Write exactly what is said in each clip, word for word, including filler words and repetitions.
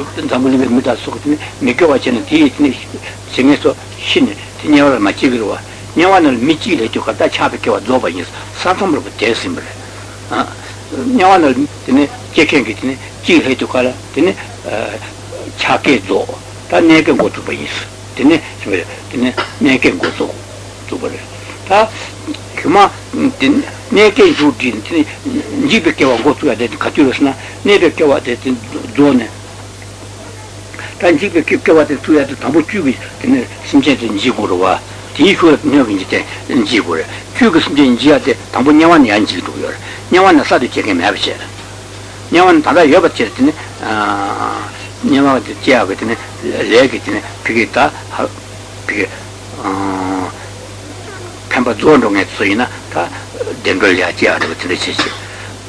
어떤 자물림에 매달았었기 때문에 미겨와지는 뒤에 있는 생에서 신이 녀와를 맞지기로 와 녀와는 미치기로 했죠. 갖다 차백개와 넣어봐야겠어. 산삼으로부터 됐으면 아 녀와는 제캔기 때문에 지기로 했죠. 가라 때문에 차게 넣어. 다 내게 못 줘봐야겠어. 때문에 내게 못 줘봐야겠어. 다 그만 내게 주진 집에게와 고쳐야 되는 가치로서나 내게와 되는 돈에 단 집에 깊게와 되는 투야도 담보 주기 되는 심지어는 지구로와 뒤후에 명인지 때 지구를 주고 심지어는 지한테 담보 냐완이 안 지도요 냐완은 사도 제게 매비셔 냐완 다가 여봤지 때문에 아 냐완 지하고 때문에 레기 때문에 그게 다 그게 어 한바 조롱에 쓰이나 다 덴돌이야 지하로 들으시지.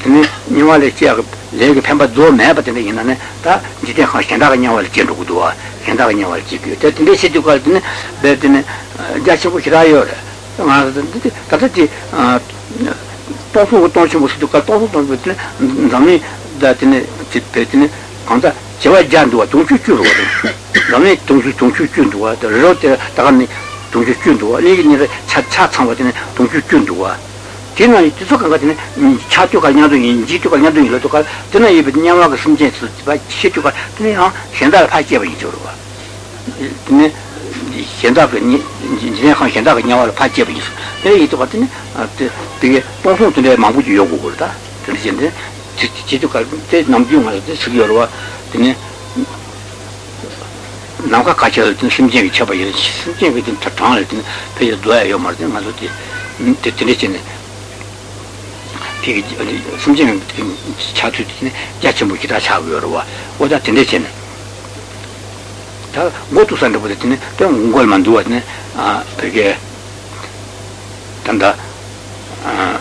근데 니와를 지하고 내가 한바 조롱에 받는 이나네 다 이제 한 시간다가 니와를 지르고도 한다가 니와를 지고 때문에 시도 갈드네 베드네 자시고 기다려. 나한테 같이 아 도포 도시 무시도 같고 도포 도시 남이 다티네 집베티네 간다 제가 잔도 동주주로 남이 동주 동주주도 로테 다가니 동주균도와 얘기는 차차 참가되는 동주균도와 걔는 지속한 같은 차쪽 관련도 인지쪽 관련도 일도 갈 때는 이 분야와 그 심지에서 시쪽과 그냥 현대를 파지해 버리죠. 근데 현대가 인지에 한 현대가 그냥을 파지해 버리죠. 근데 이도 같은 되게 동성들의 마음이 요구 그러다. 그런데 지쪽 갈고 때 남중할 때 수교로와 되네 남과 같이 할때 심지에 쳐봐요. 심지에 그든 당할 때는 배에 놓아요 말이지. 맞지? 대대리진에 비기 심지에 차투진에 야채무기다 차고요. 와. 오다 대대리진에 다 모두 산다 보더니 또 웅걸만 두었네. 아 되게 단다 아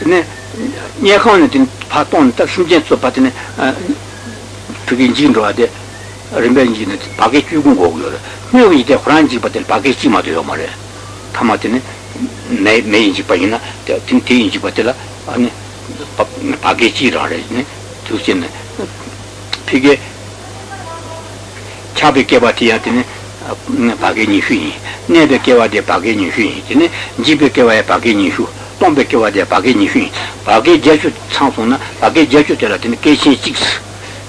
근데 예컨대 된 파톤 딱 심지에 써 봤더니 인진도 하되 림벤진은 밖에 죽은 거고요. 내가 이제 호란지밖에 밖에 지마도요 말이야. 타마트는 내 내인지 빠이나 틴티인지 빠텔라 아니 밖에 지라래네. 두신네. 피게 차비게 바티야티네 밖에 니휘. 내게 와데 밖에 니휘. 이네 집게 와에 밖에 니휘. 동백게 와데 밖에 니휘. 밖에 제주 창소나 밖에 제주 때라티네 개신 식스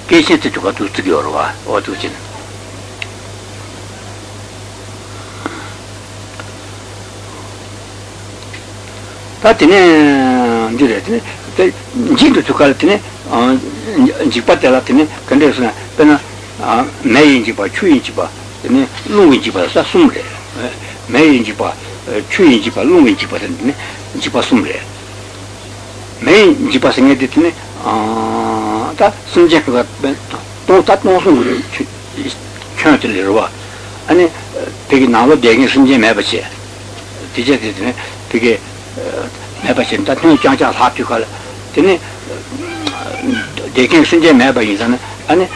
계시한테 조가 두드려 와 어두진 다티네 이제네 진도 조갈티네 어 직바텔라티네 근데서는 그냥 아 매인지 봐 추인지 봐 네 롱인지 봐서 숨래 매인지 봐 추인지 봐 롱인지 봐 근데 인지 봐 숨래 매인지 봐 생겼네 어 다 순재가 또 따뜻한 거 아니 되게 나로 되게 순재 매버지 되게 되게 매버지 따뜻한 장자 하피컬 되네 되게 순재 매버이잖아 아니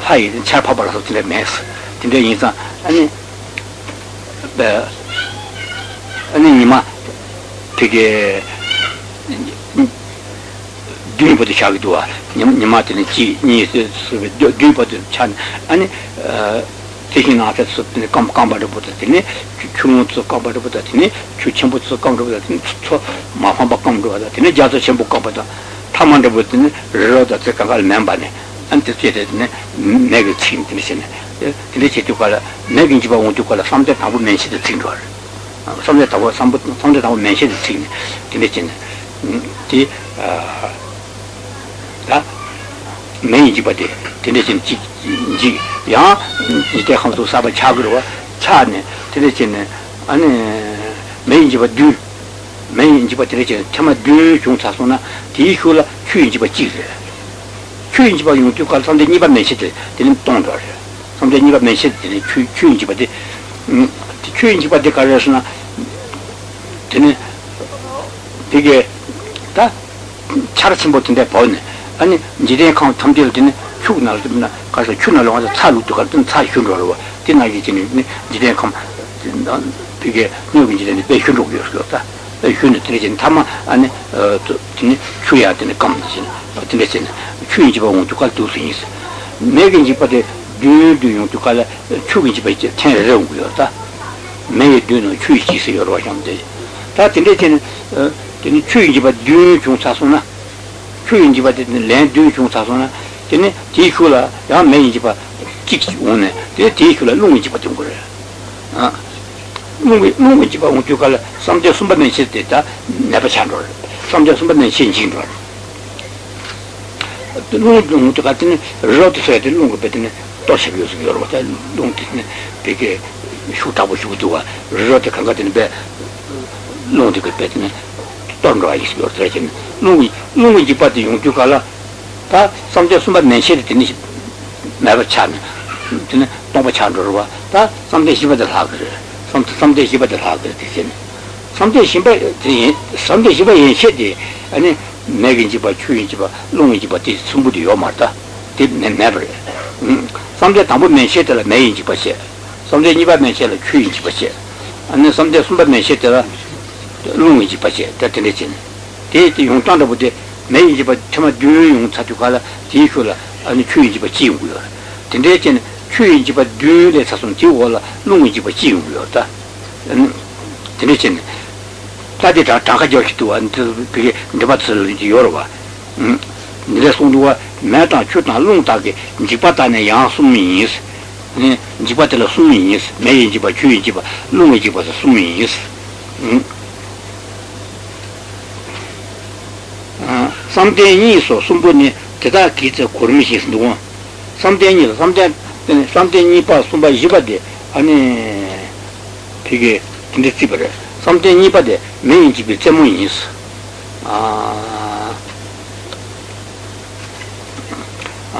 하이 차파벌어서 되게 매스 근데 인상 아니 아니 니마 되게 듀이버도 자기도 와. 니마트는 지, 니, 듀이버도 찬. 아니, 대신 앞에서 깜깜바를 보다더니, 중국에서 깜깜바를 보다더니, 주천부터 깜깜바를 보다더니, 마판바 깜깜바를 보다더니, 자수천부 깜깜바다. 타만을 보다더니, 러다 깜깜바를 멤버네. 안테스에서는 내가 친구들이 있네. 근데 제쪽가라, 내가 집에 온 쪽가라, 삼대 다부 맨시도 친구들. 삼대 다부, 삼부, 삼대 다부 맨시도 친구들. 근데 진짜, 이, 아, 다 매이지 버데 되네진 지야 이때 한도 사바 차그로와 차네 되네진 아니 매이지 버듀 매이지 버데 되네 참아 듀 중사소나 디효라 휴이지 버지 휴이지 버 용도 갈선데 니바 매시데 되는 동도 선데 니바 매시데 휴 휴이지 버데 음 휴이지 버데 가려서나 되네 되게 다 차르침 버튼데 버네 아니 이제 강 탐들 때는 휴날 때문에 가서 휴날로 가서 차루도 갈든 차 휴날로 와 되나기 전에 이제 강 되게 누구 이제 내 휴로였어. Shun Tinijin Tama and Chuyatin comes in, but listen, Chuinjiba to call two things. Megan Jipati do you to call Chuinjiba ten Rungota? May do no Chuichi or Russian day. That in Latin Chuinjiba do Sasuna, Chuinjiba didn't land do Sasuna, then Tikula, young Majiba, Kicks one, the Tikula Lungiba to Nungi nungi ba untu kala samjya sumba nenche deta neba chandor samjya sumba nenche jindor nungi untu katne rot sete nungi betne toshe bius biorwa ta nungi ne peke shuta bo shutuwa rot kanga den be nungi ke betne tonro ai bior trechen nungi nungi ba de untu kala ta samjya sumba nenche de ni neba chan tene toba chandorwa ta samjya shiba de hagre someday she better have it. Someday she better, someday she better shed, and then Megan Jiba, Chuinjiba, Lungiba, somebody or Marta didn't never. Someday Tamu mentioned a May Jiba shed, someday Niba mentioned a Chuinjiba shed, and then someday somebody mentioned a Lungiba shed, that religion. They don't talk about the May Jiba, Tamadu, Satukala, Tikula, and Chuinjiba Chiwil. The religion. Chuinjiba do the Sasuntiwola, Lungiba Chiwota. The nation Tadita Takajosh to until the Battle in Yoruba. The Sundua, Mata Chutan Luntaki, Jipatana Yansumis, Jipatala Sumis, Majiba Chuinjiba, Lungiba Sumis. Someday, so somebody Tadakis or Kurmishis do one. Someday, someday. Something Nipa, somebody Jibade, and Piggy in the Tibere. Something Nipa, many Jibi Temunis.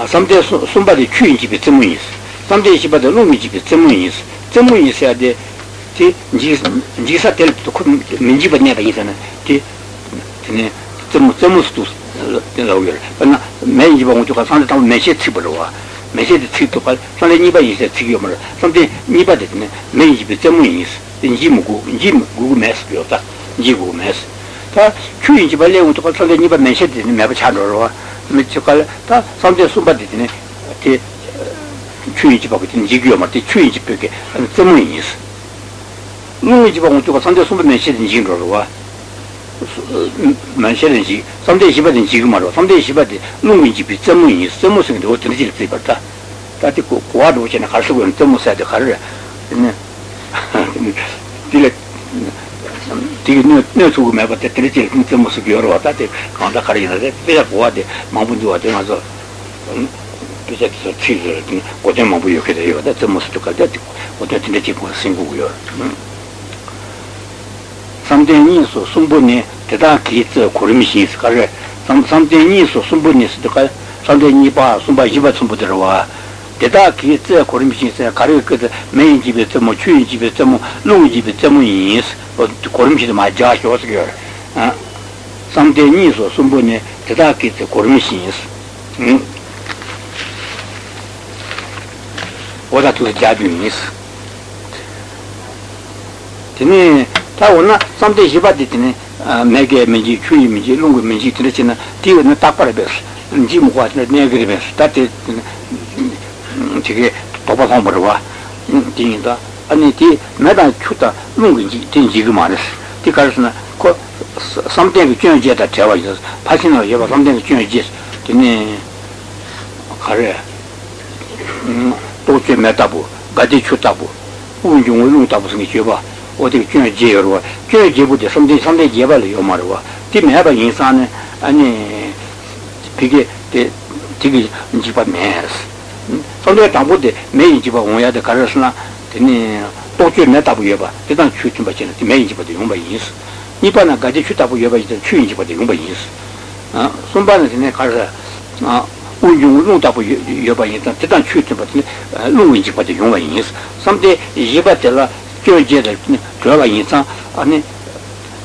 Something somebody chewing Jibi Temunis. Something she but the Lumi Jibi Temunis. Temunis are the Gisa tell to come Minjiba never even Temus to the lawyer. But now, many people want to have found out Meshet Tiboroa. Message trip to call, something anybody is a trigger, something anybody may be the moon in Jim Goo Mess, Jibu Mess. Chewing Jibale to call something anybody mentioned in Mabachanor, Mitchell, something somebody chewing pocket in Jigoma, the chewing picket, and the moon is. Lungiba to call something somebody mentioned in Jingroa, mentioned in someday she was in Jigumaro, someday she was Lungibi, the moon is, the most in the alternative paper. That quad which in a harsh and Thomas at the Harrier. No two members that treated in Thomas of Europe, that on the Harrier, that they are what the Mamudu Adenazor possesses a children, whatever we could hear. That's the most to cut that, what the native was single year. Someday, so somebody, the dark kids, Kurimishi, someday, so somebody is the Sunday Nipa, somebody Jiba Sumbuderwa. The dark is the Corimish, Karaka, Main Gibitamo, Chui Gibitamo, Lungi Bitamo is, but the Corimish, my Josh was girl. Some day news or somebody, the dark is the Corimish. What are two jabbies? Tene, Tawana, some day she bought it in a mega magi, tree, magi, long magi, tradition, tea and taparabes. Jim was not negative, that is Papa Homberwa, Tinda, and tea, Madame Chuta, Lungi, Tinjigumanis, Ticarsna, something which you get at terrorism, passing over something which you get in Korea. Toche Metabu, Gadi Chutabu, Unjung Tabus Nichiba, or the Junior Jebu, something, something Jebali or Marwa, Tim Haba Yinsan, and Piggy, the Tiggy Jiba Mess. Someday, Tamude, May Jiba, Moya, the Carasna, the Tokyo Metabueva, they don't shoot him by the May Jiba, the Umba is. Nipana Gadishutabueva is the Chuin Jiba, the Umba is. Somebody in a car, Uyunutabueva, they don't shoot him, but Luigi, but the Umba is. Someday, Jibatella, Georgia, Java Insa, and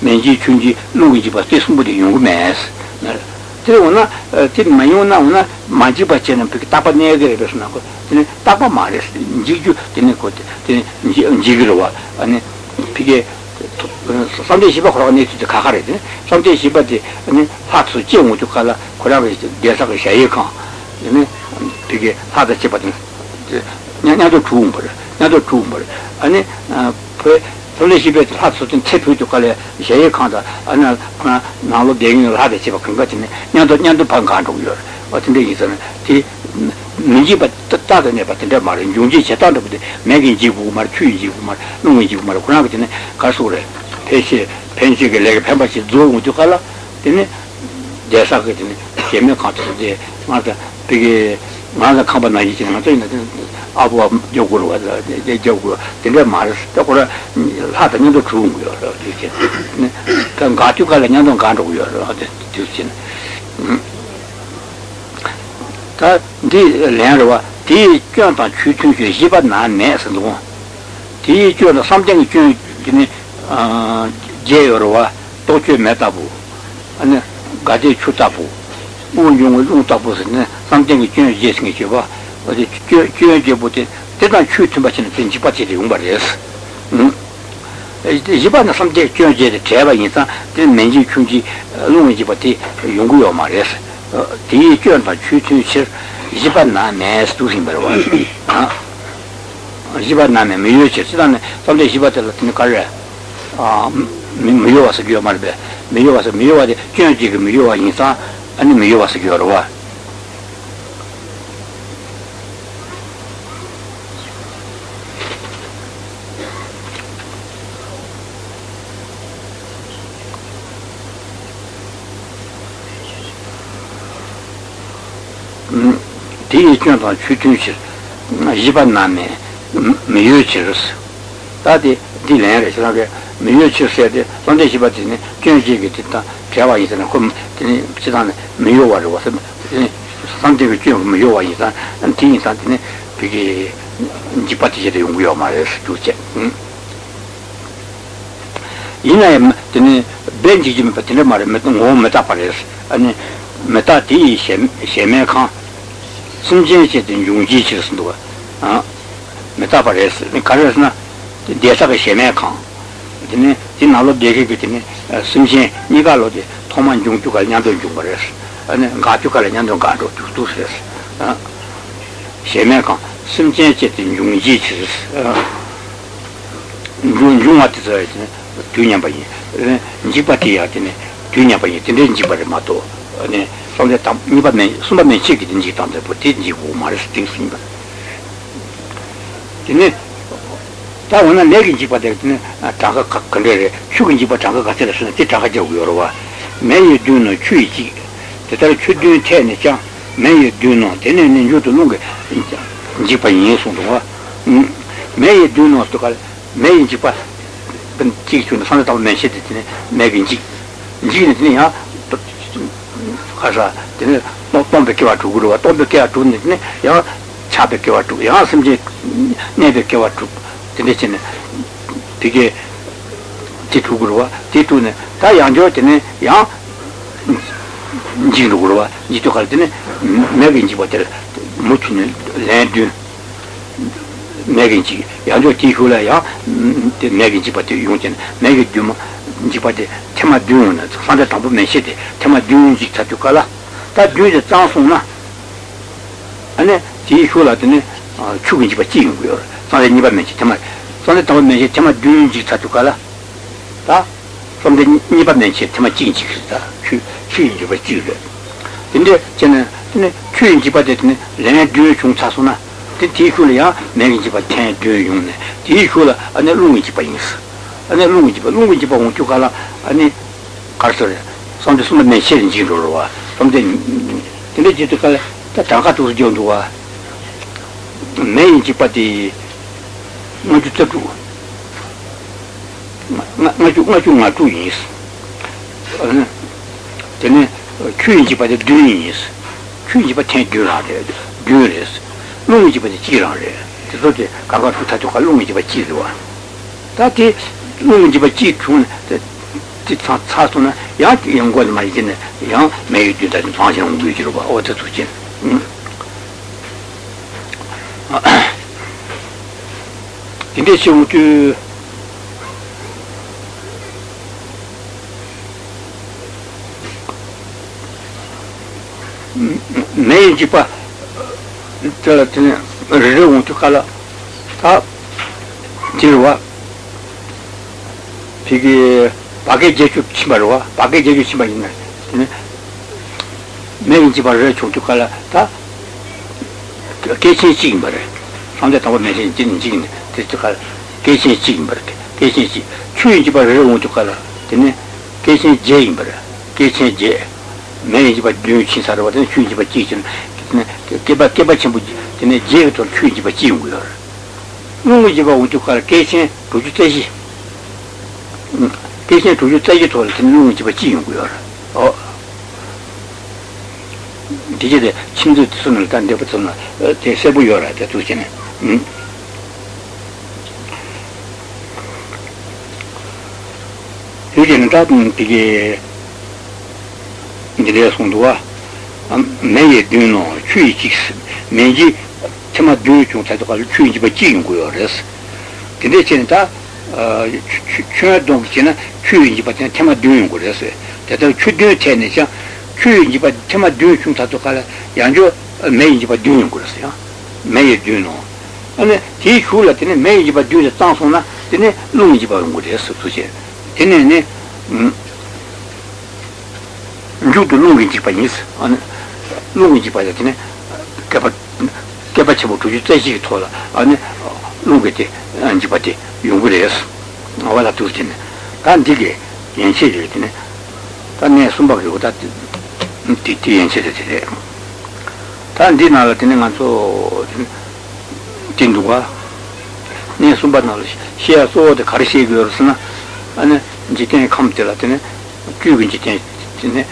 Menji Chunji, Luigi, but this would be young mess. Una ti mayuna una majiba chen pick tapa negre besnako tene tapa mares jiju tene kote tene jigirwa ane pige something she bought on it to car it, something she bought the parts of Jim to color, collaboration, there's a shayacon, you know, big father chip, another tumble, another tumble, and only she bet parts of the tip to color, shayacon, and now the other chip of converting, another pancan, what in the reason, the Minji but Tata never tender Marin, Junji Chatan of the Maggie Jibu, Marchui Jibumar, Numi Jibumar, Kunakin, Kasure, Pesci, Pensi, Leg, Pembashi, Zoom, Tukala, then their socket in Jamaica contest the Mother Pig, Mother Company, Abu Joguru, the Jogur, Tender Mars, Tokora, Hata Nido Trum, Katuka, and Yandon Gandu, your institution. The land was the joint on shooting Shiba Nan Ness and one. The joint something Jayorwa, Tokyo Metabu, and Gazi Chutapu, Untabu, something Jessica, but the Jibut did not shoot too much in the Jibati Umbaris. Jibana someday turned the Trevor in some, then Menji Chunji, Lumi Jibati, Yungu or Maris. Ti giorni fa ciucci c'è gibaname stu simberwa ah gibaname meglio c'è stanno sono gibatella ti carre ah meglio va seguire malbe meglio va meglio va c'è che meglio va in sa anni meglio va seguire va Chutunshir, Jibaname, Muchers. That the land is like Muchers said, Sunday Jibatin, Junjigita, Java is in a home, Sidan, Muwa was something with Jim Muwa is and Tin Santin, Piggy Jipati, Muwa Maris to check. In a Benji Jim Patinamar, Metaparis, and Metati Shemekan. Sungjiet in Yungji Chisno, ah, Metapares, Karesna, the Desaka Shemekan, the Dinalo Degitine, Sungjiet, Nigalo, Toman Juntuka Nando Jubares, and Gatuka Nando Gado to two says, ah, Shemekan, Sungjiet in Yungji Chis, Yungatis, Tunabay, Jipatiatine, Tunabay, Tinjibarimato, and from the top, Nibaman, Sumaman Chicken in Gitan, the Potigi, Maris Tings. That one a legacy, but a Taka Kalere, Chukin Jipatanga Cassel, and Titaja Yorova. May you do no treaty. The third should do ten, may you do not, and then you to longer Jipanese. May you do not to call, may you Jipa, then teach to the son of Manchester, Megan G. Gina. Then Bombe Kivatu Guru, Bombe Kivatu, your Chabe Kivatu, Yasim, Neve Kivatu, the nation Piggy Titu Guru, Titune, Tayan Jordan, Yan Jinu Guru, Jitu Haldine, Meginji Water, Mutin, Landu Meginji, Yanjo Tihula, the Meginji Patu Union, Megidum. Jipati, Temadun, Santa Tabu Meshiti, Temadun Jitakala, that during the Tansuna and Tihula, Chukin Jipatin, Santa Nibamenti, Santa Tabu Menshi, Temadun Jitakala, from the Nibamenti, Tematin Jikita, Chin Jipatil. In the China, Chin Jipatin, Lenadu Chung Tasuna, the Tihula, Menjipatan Dun, Tihula, and the Lumi Jipans. And a lunge, but lunge won't you call any carcer? Some the summer may shed in Jirua, from the village to call Tatakatus Jondua. May Jipati Mutatu Matu is. Then Quinji by the Dunis, Quinji by ten Durade, Duris, Lungi by the Girare, the Sote Kakatuka Lungi by Chilua. That is. Lungi Bachi Kun, the Tatsuna, Yak Young Gold Margin, Young may do that in Fansion Gujuba or the Tuchin. In this, you mejipa telatine reuntu kala ta dirwa pigi bagage jechu chimarwa bagage jechu chimarina ne mejipa reuntu kala ta kechi chimbar samde ta meji jin jin te kala kechi chimbar kechi chuijipa reuntu kala ne kechi jeimbar kechi je meiji ba duchi sarwa den chuji ba chichin ke ba ke ba chimbu den je to chuji ba chiu yor mu ji ba untu kar kechen buju teji kechen buju teji to den mu ji ba chiu yor o dije de chinzu tsunul dan de butsun de sebu yor da tuchen yujin da dige dire son doigt mais de non tu x mais dit tu m'as deux tu as droit tu dis bâtiment goyores que des tenta tu as donc tiens tu dis pas tu m'as deux goyores tu as tu deux tiens tu dis pas tu m'as deux tu as droit il y a un jour mais dit pas deux goyores mais de non mais qui coule la tenait mais dit pas deux de temps on a tenait non dit pas goyores sujet tenait né giudo lungi ci panis an lungi ci padatine keba keba ci botu ci ci tola an lungi te an ci pati yungures wala turtine kan dige yenche de tine tan ne sumba ko ta ti ti yenche de tine tan di na la tine nganzo tinduwa ne sumba na la xia so de karshi gyorsna an jiten kamte la tine kyubin jiten tine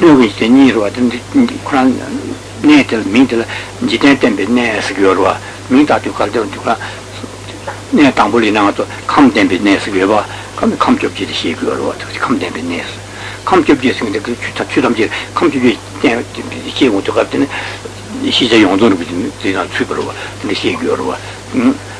lui che niro attende quando netel mitel ditente ne sgorwa minta tu caldo tu ne tambolina to come tembe ne sgorwa come come to di sgorwa to come tembe ne come to di sgorwa to to come di come di di che un to captene si già un dono di na superwa di sgorwa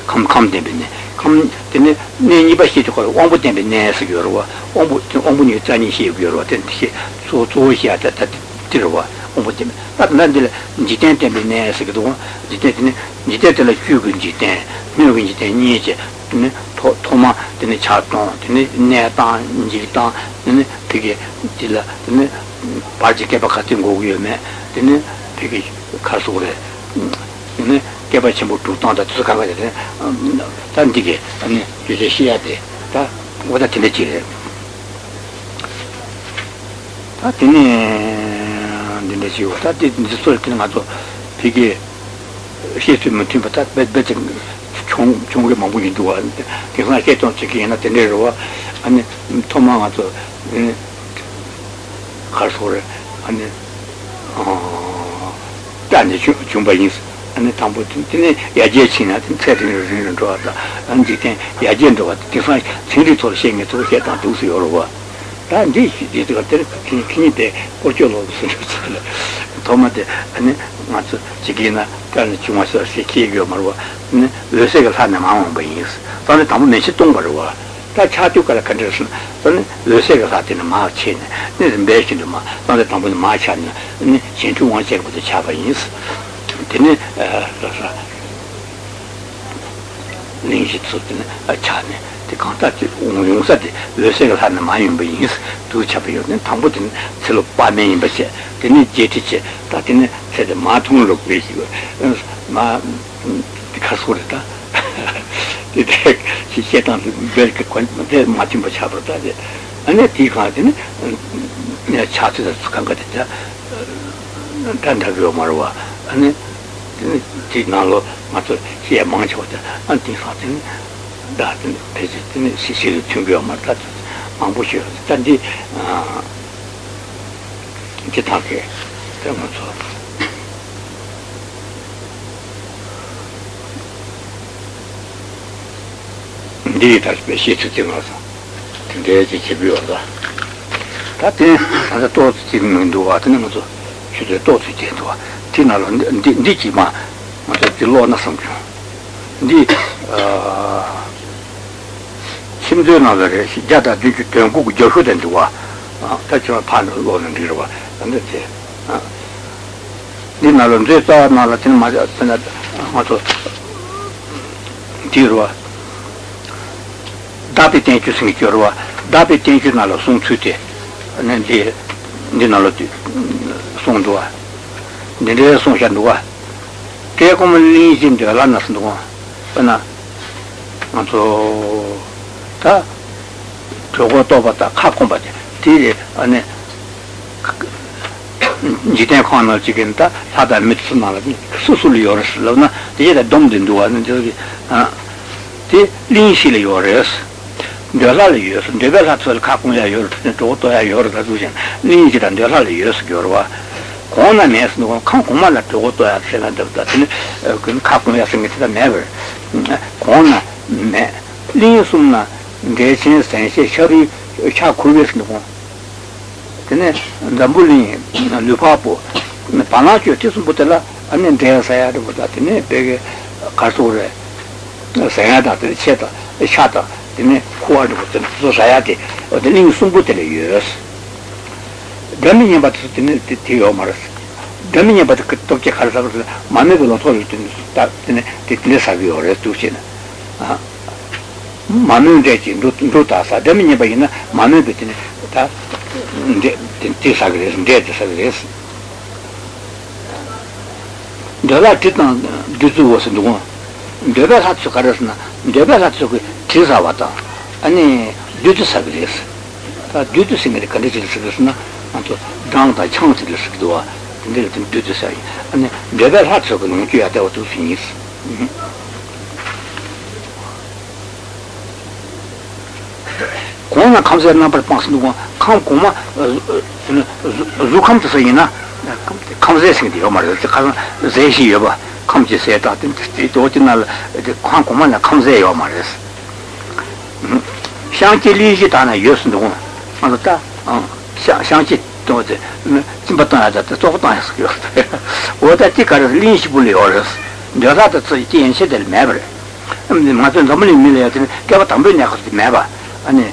come come tembe ne come ne ne ba che to un po tembe ne sgorwa un po un po ni tani sgorwa tenti so so sia ta ta tirwa omo te ma nandele jiten tembe ne se kedo jiten ne jiten tele kyugun jiten ne gun jiten ni je ne to toma ne cha ton ne ne ta ji ta ne pege tila ne ba ji ke ba khatin go gyo me ne pege khaso re ne ke ba chimbu tu ta da tsu ka ba de tan dige ne je sia de ta wo da tele ji 아니 근데 지금 다들 소리는 맞아. 되게 시스템 문제 같다. 배배 총 총을 먹고 있는 거 같은데. 그래서 계속 저기 하나 때려와. 아니 토마토 칼소를 아니 어 단지 준비인 아니 담보 근데 야제치나 체크를 하는 거 같다. 안 되게 야제도 같아. 그래서 체리토를 생겨 저렇게 다 도스 여러 봐. 단지 이제 같은 키니데 고쳐놓을 수 있어요. 토마토 아니 맞아. 지기나 간이 중화서 시키기로 말고 네 요새가 사는 마음은 보이스. 저는 너무 내시 동거로. 다 차주가라 컨디션. 저는 요새가 사는 마음 친. 네 매시도 마. 저는 너무 마찬. 네 신중원 제부터 차바인스. 근데 어 그래서 링시츠는 아차네. contact un sette le sega san mai un bis tu chapio ne tambutin se lo pa me in base che ne jetice ta che ne se de matun lo questi ma casurta di te si setan bel che quanto de matin bacia brata de ane ti fa de ne chatto da sukan ga de ta da ro marwa ane ti nalo ma to si è mangiato anti fatin 다 페이지는 시시를 준비하고 말다. 안 보셔. 단지 아 이렇게 다게 되면서 데이터 스페이스 찍어서 근데 이제 집요하다. 다들 아주 또 찍는 거 같은 거죠. 주제 또 찍는 거. 티나는 니지마. 맞아. 딜로나 섬겨. 니 아. 심지어 나가래. 야다 뒤쪽에 꼭 저거든요. 아, 같이 파는 거는 이러고. 네. 네, 담불이 루파포 파나치오 티스부터라 아니 대사야도 같네. 되게 가서래. 사야다 되체다. 샤다. 되네. 코아도 같은 소사야데. 어디는 숨부터래요. 담이에 받을 때는 티요 말았어. 담이에 받을 때 똑같이 가서 만에도 돌을 뜬다. 되네. 되네 사비오래 두시나. 아. 만은 되지. 루타사 담이에 받이나 만에 되네. 다 de de sagres de de sagres de la titna de tu was de go de la hat su karasna de la hat su tisa wata ani de de sagres ta de de singre kalejil sagresna anto dang da chang de sagdoa de de de sai ani de la hat su no ki ata tu finis 공나 감사나 발방스도 칸고마 루캄트서이나 감사했으니까 말이야. 가서 제시여 봐. 감지세 다든 도진날 칸고마나 감사해요 말이야. 샹티리지 다나 요스도 맞다. 어. 샹티 도데 진바타다 도도다스 그. 오다티 가르 린시불이 오르스. 저다다 저기 엔시들 매버. 근데 맞은 너무리 밀려야지. 걔가 담배냐 같이 매봐. 아니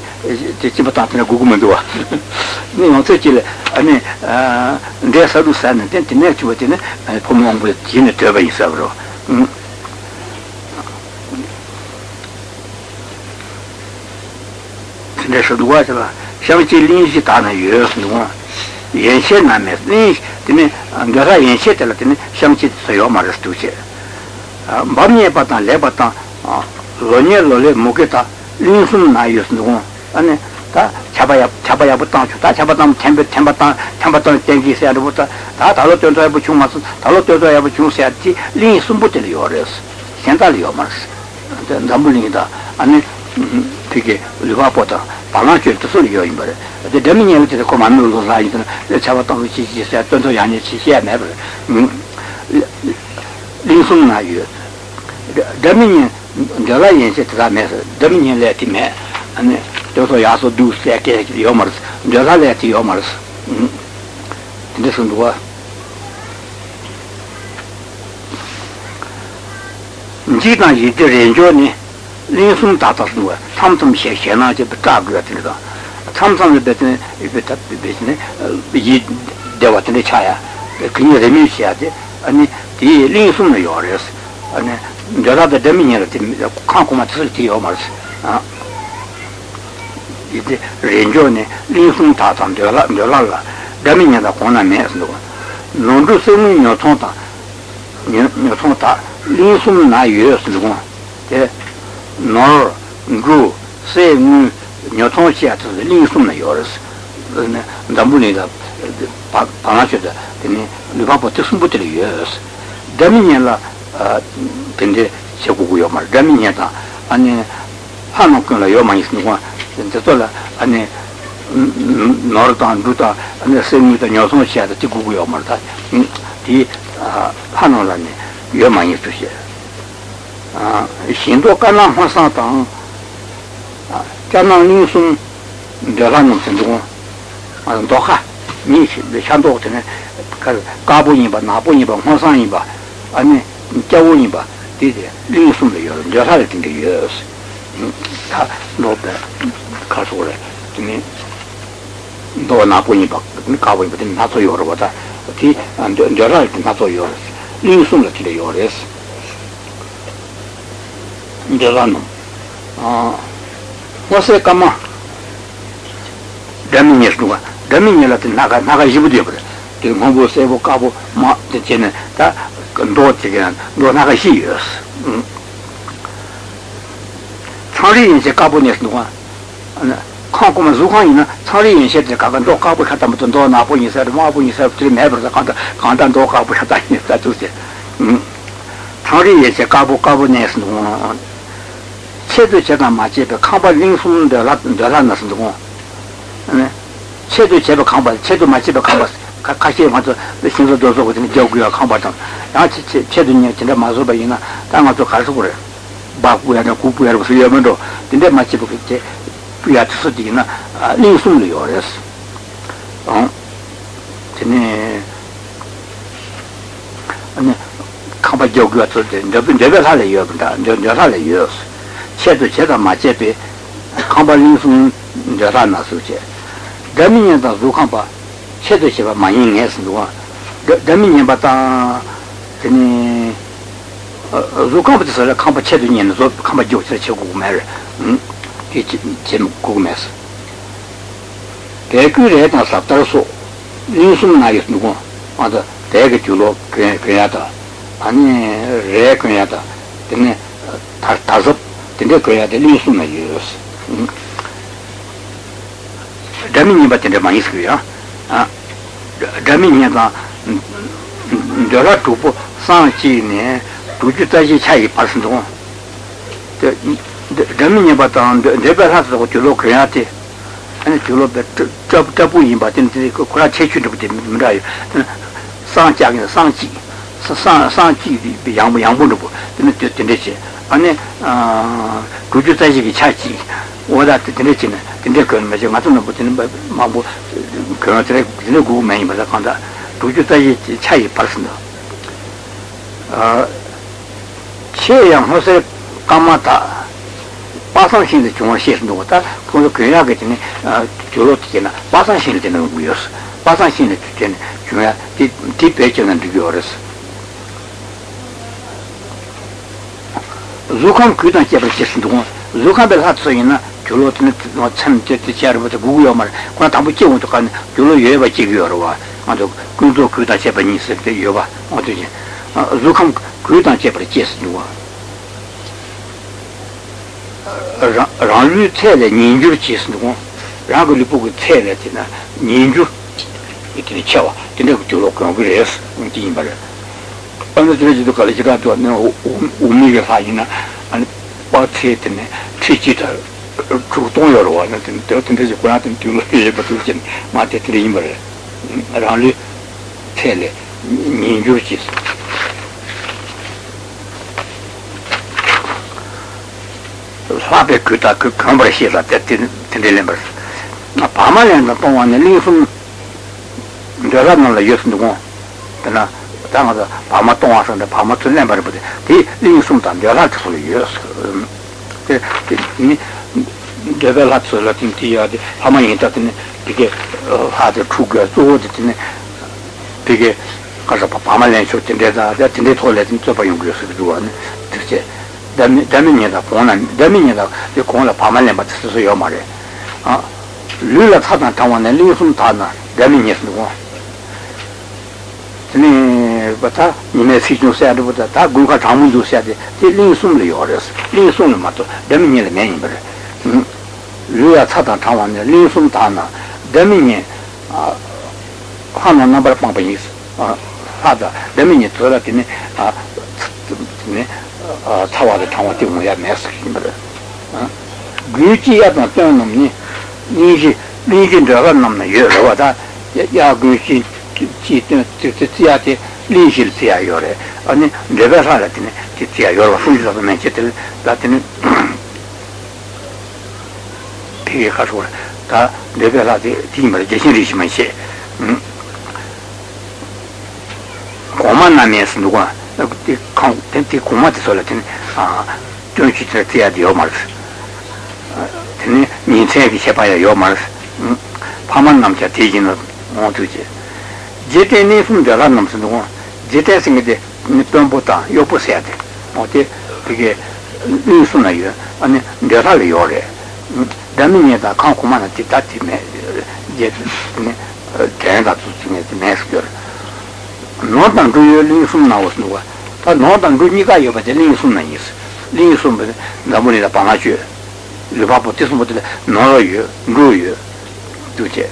지지부터한테 고구마도 와. 내가 어떻게 아니 아 내가 루산은 텐트네 주었네. 보면 뭐 진짜 되어 있어 그러. 음. 근데 저도 와서 샤미치 린지 다나 유스노. 예체나메. 근데 내가 예체텔 때문에 샤미치 써요 말았듯이. 아, 밤에 봤다 레봤다. 아, 로니엘로레 모게다. 린순 나이였는데 아니 다 잡아야 잡아야 붙다 다 잡았다면 템베 템바다 템바다 땡기세야 되고다 다 달로 떼어야 붙고 맞어 달로 떼어야 붙고 세야지 린순부터 요래서 현달이요 말스 담불링이다 아니 되게 리바포다 발란스 뜻을요 임바레 근데 대민이 밑에 고만으로 사이잖아 잡았다고 지지세야 던도 야니 지세야 매버 린순 나이요 대민이 dela yense tra mes domine leti me ane doso yaso du se ke yomars dela leti yomars desun dua jina ji de renjo ni linsun ta ta dua samtum she she na je ta gwa de da samsam de de de ta de ne ji de wa de chaya kini de mi sia de ane de linsun no yores ane 저라도 대민이를 칸코마 틀티요 말스 아 이제 레인존에 리훈 타탄데라 멸랄라 대민이다 코나메스도 논두스는 요통타 요통타 리훈 나이에스도 데 노르 루 세무 요통치아트 리훈 나이어스 담불이다 파나체다 데니 리바포트 숨부터리에스 대민이라 아 근데 제국이요 말 담이냐다 아니 한옥근라 요만 있는 거 근데 돌아 아니 노르탄 루타 아니 세미다 녀선 시야다 제국이요 말다 이 한옥라니 요만 있듯이 아 신도 가나 화산당 아 자나님순 자라는 신도 아 도하 니시 샹도트네 가부니바 나부니바 화산이바 아니 이教我你吧 对的,另送的有,你要他的定的有,他老板告诉我了,你도 나쁘니 박 가보니 박 나서 요러보다 티 저럴 때 나서 요러 인숨을 길에 요래스 저런 어 무엇에 까마 담이니 누가 담이니라든 나가 나가 집어도 그래 지금 뭐 세고 까고 막 되잖아 다 건도지간 너 나가 시여스 음 처리 이제 까보니 누가 콩고만 주관이나 처리 인식이 가간 또 까고 갔다 못 돈도 나쁜 인사를 마부 인사들이 매버서 간다 간단 또 까고 갔다 인사 주세 음 처리 이제 까고 까보니스 누가 체도 제가 맞지 카바 링숨도 라라나스 누가 네 체도 제가 카바 체도 맞지 카바 같이 맞아 신경도 줘 가지고 저기야 카바다 아 체도는 진짜 맞아 봐이나 땅아도 가서 그래 바꾸야나 구부야로 쓰려면도 근데 맞지 그게 야트스디나 링숨을 요래서 어 전에 아니 가바지역이 왔을때 내가 살래 요분다 내가 살래 요스 체도 제가 맞제비 가바 링숨 내가 나서지 담이년다 루칸바 체도 제가 많이 했어 누가 담이년바다 전에 루칸부터 가바 체도년 저 가바 지역에서 제고 말 좀 고금해서 대규를 했던 삽다로서 인숨 나겠 누구 맞아 대규 줄로 그래야다 아니 래 그래야다 근데 다 다섯 근데 그래야 될 인숨 나겠어 담이니 같은데 많이 쓰고요 아 담이니가 저라 두고 상치네 두주다시 차이 발생도 저 dhamini bata dheba sasa ko chulo kriyate ane chulo tabu yinba tene kura chechu dhubde mirayo sang chagina sang chi sang chi yangbu yangbu dhubu tene tene che ane guju taji ki cha chi oda tene che tene kyo nima che ngatu nabu tene mabu kyo na tere tene gugu mayi bata kanda guju taji cha yi parsanda che yang hose kamata 바상신의 중앙시에서 놓았다. 그걸 교양하게 되네. 졸업되나. 바상신을 되는 거였어. 바상신의 주제는 중요한 뒷배경은 두려워서. 조금 그다지 잡혔을 동안 조금을 하서 있는 졸업되는 참 제대로부터 구구요 말. 그나 담부 지원도 간 졸업 예외가 지겨워 와. 아주 그도 그다지 잡은 있을 때 여봐. 어떻게. 조금 그다지 잡혔을 와. 랑류체의 닌주를 치스누고 랑을 보고 체레티나 닌주 이렇게 쳐와 근데 그쪽으로 그런 그래서 움직이 말이야 어느 저기도 가지가 또 오미가 사이나 아니 버티에네 치치다 주동여로 왔는데 어떤데 고나든 뒤로에 버티지 마테트리 임벌 랑류체의 닌주를 치스 사백구다 그 강벌시라 됐든 된들레버 나 밤에는 동안에 리슨 저라는 예수님도 그러나 당하다 밤에 동안에 밤에 들레버 버데 이 리슨단 저라트 소리였어 그이 데벨라츠 라틴티아데 밤에 있다더니 이게 하드 투가 소드더니 되게 가서 밤에 쇼트인데다 됐는데 토레든 저 봐요 그래서 그거는 그렇게 담미니다 보는 담미니다 이 공을 밤에 맞춰서 요 말에 아 룰라 타다 타원에 리숨 타나 담미니스고 근데 바타 니네 시중세 아르보다 다 군가 장문도 세야지 리숨을 요래서 리숨을 맞도 담미니를 매인 버려 음 룰라 타다 타원에 리숨 타나 담미니 아 하나 넘버 빵빵이 아 하다 담미니 돌아더니 아 네 타와를 타와 때문에 매스킨들 그지야도 때문에 니지 니긴 들어가는 여러와다 야 그지 지든 뜻이야데 리실 지야요래 아니 내가 살았네 지야요로 수지도 맨체들 같은 피해 가서 다 내가 살았지 팀을 제시리시면 씨 고만나면서 누가 그 컨텐츠 고마트 솔라틴 아 저기서 티아디오 마르스 근데 민체기 해봐야 요 마르스 파만 남자 대기는 어두지. 제대로 품절한 남성도 제대로 생기지 밑변보다 요보세야 돼. 어때 그게 인수나요. 아니 내가를 요래. 담임이다 강고만한 뒤따지네. 이제 대가 주중에 매스결. 노단 그요리 숨 나오는 거야. 다 노단 그니까 요가 되는 숨나 있어. 리숨 나무리다 방아주. 르바보티스 모델 노유 노유 두제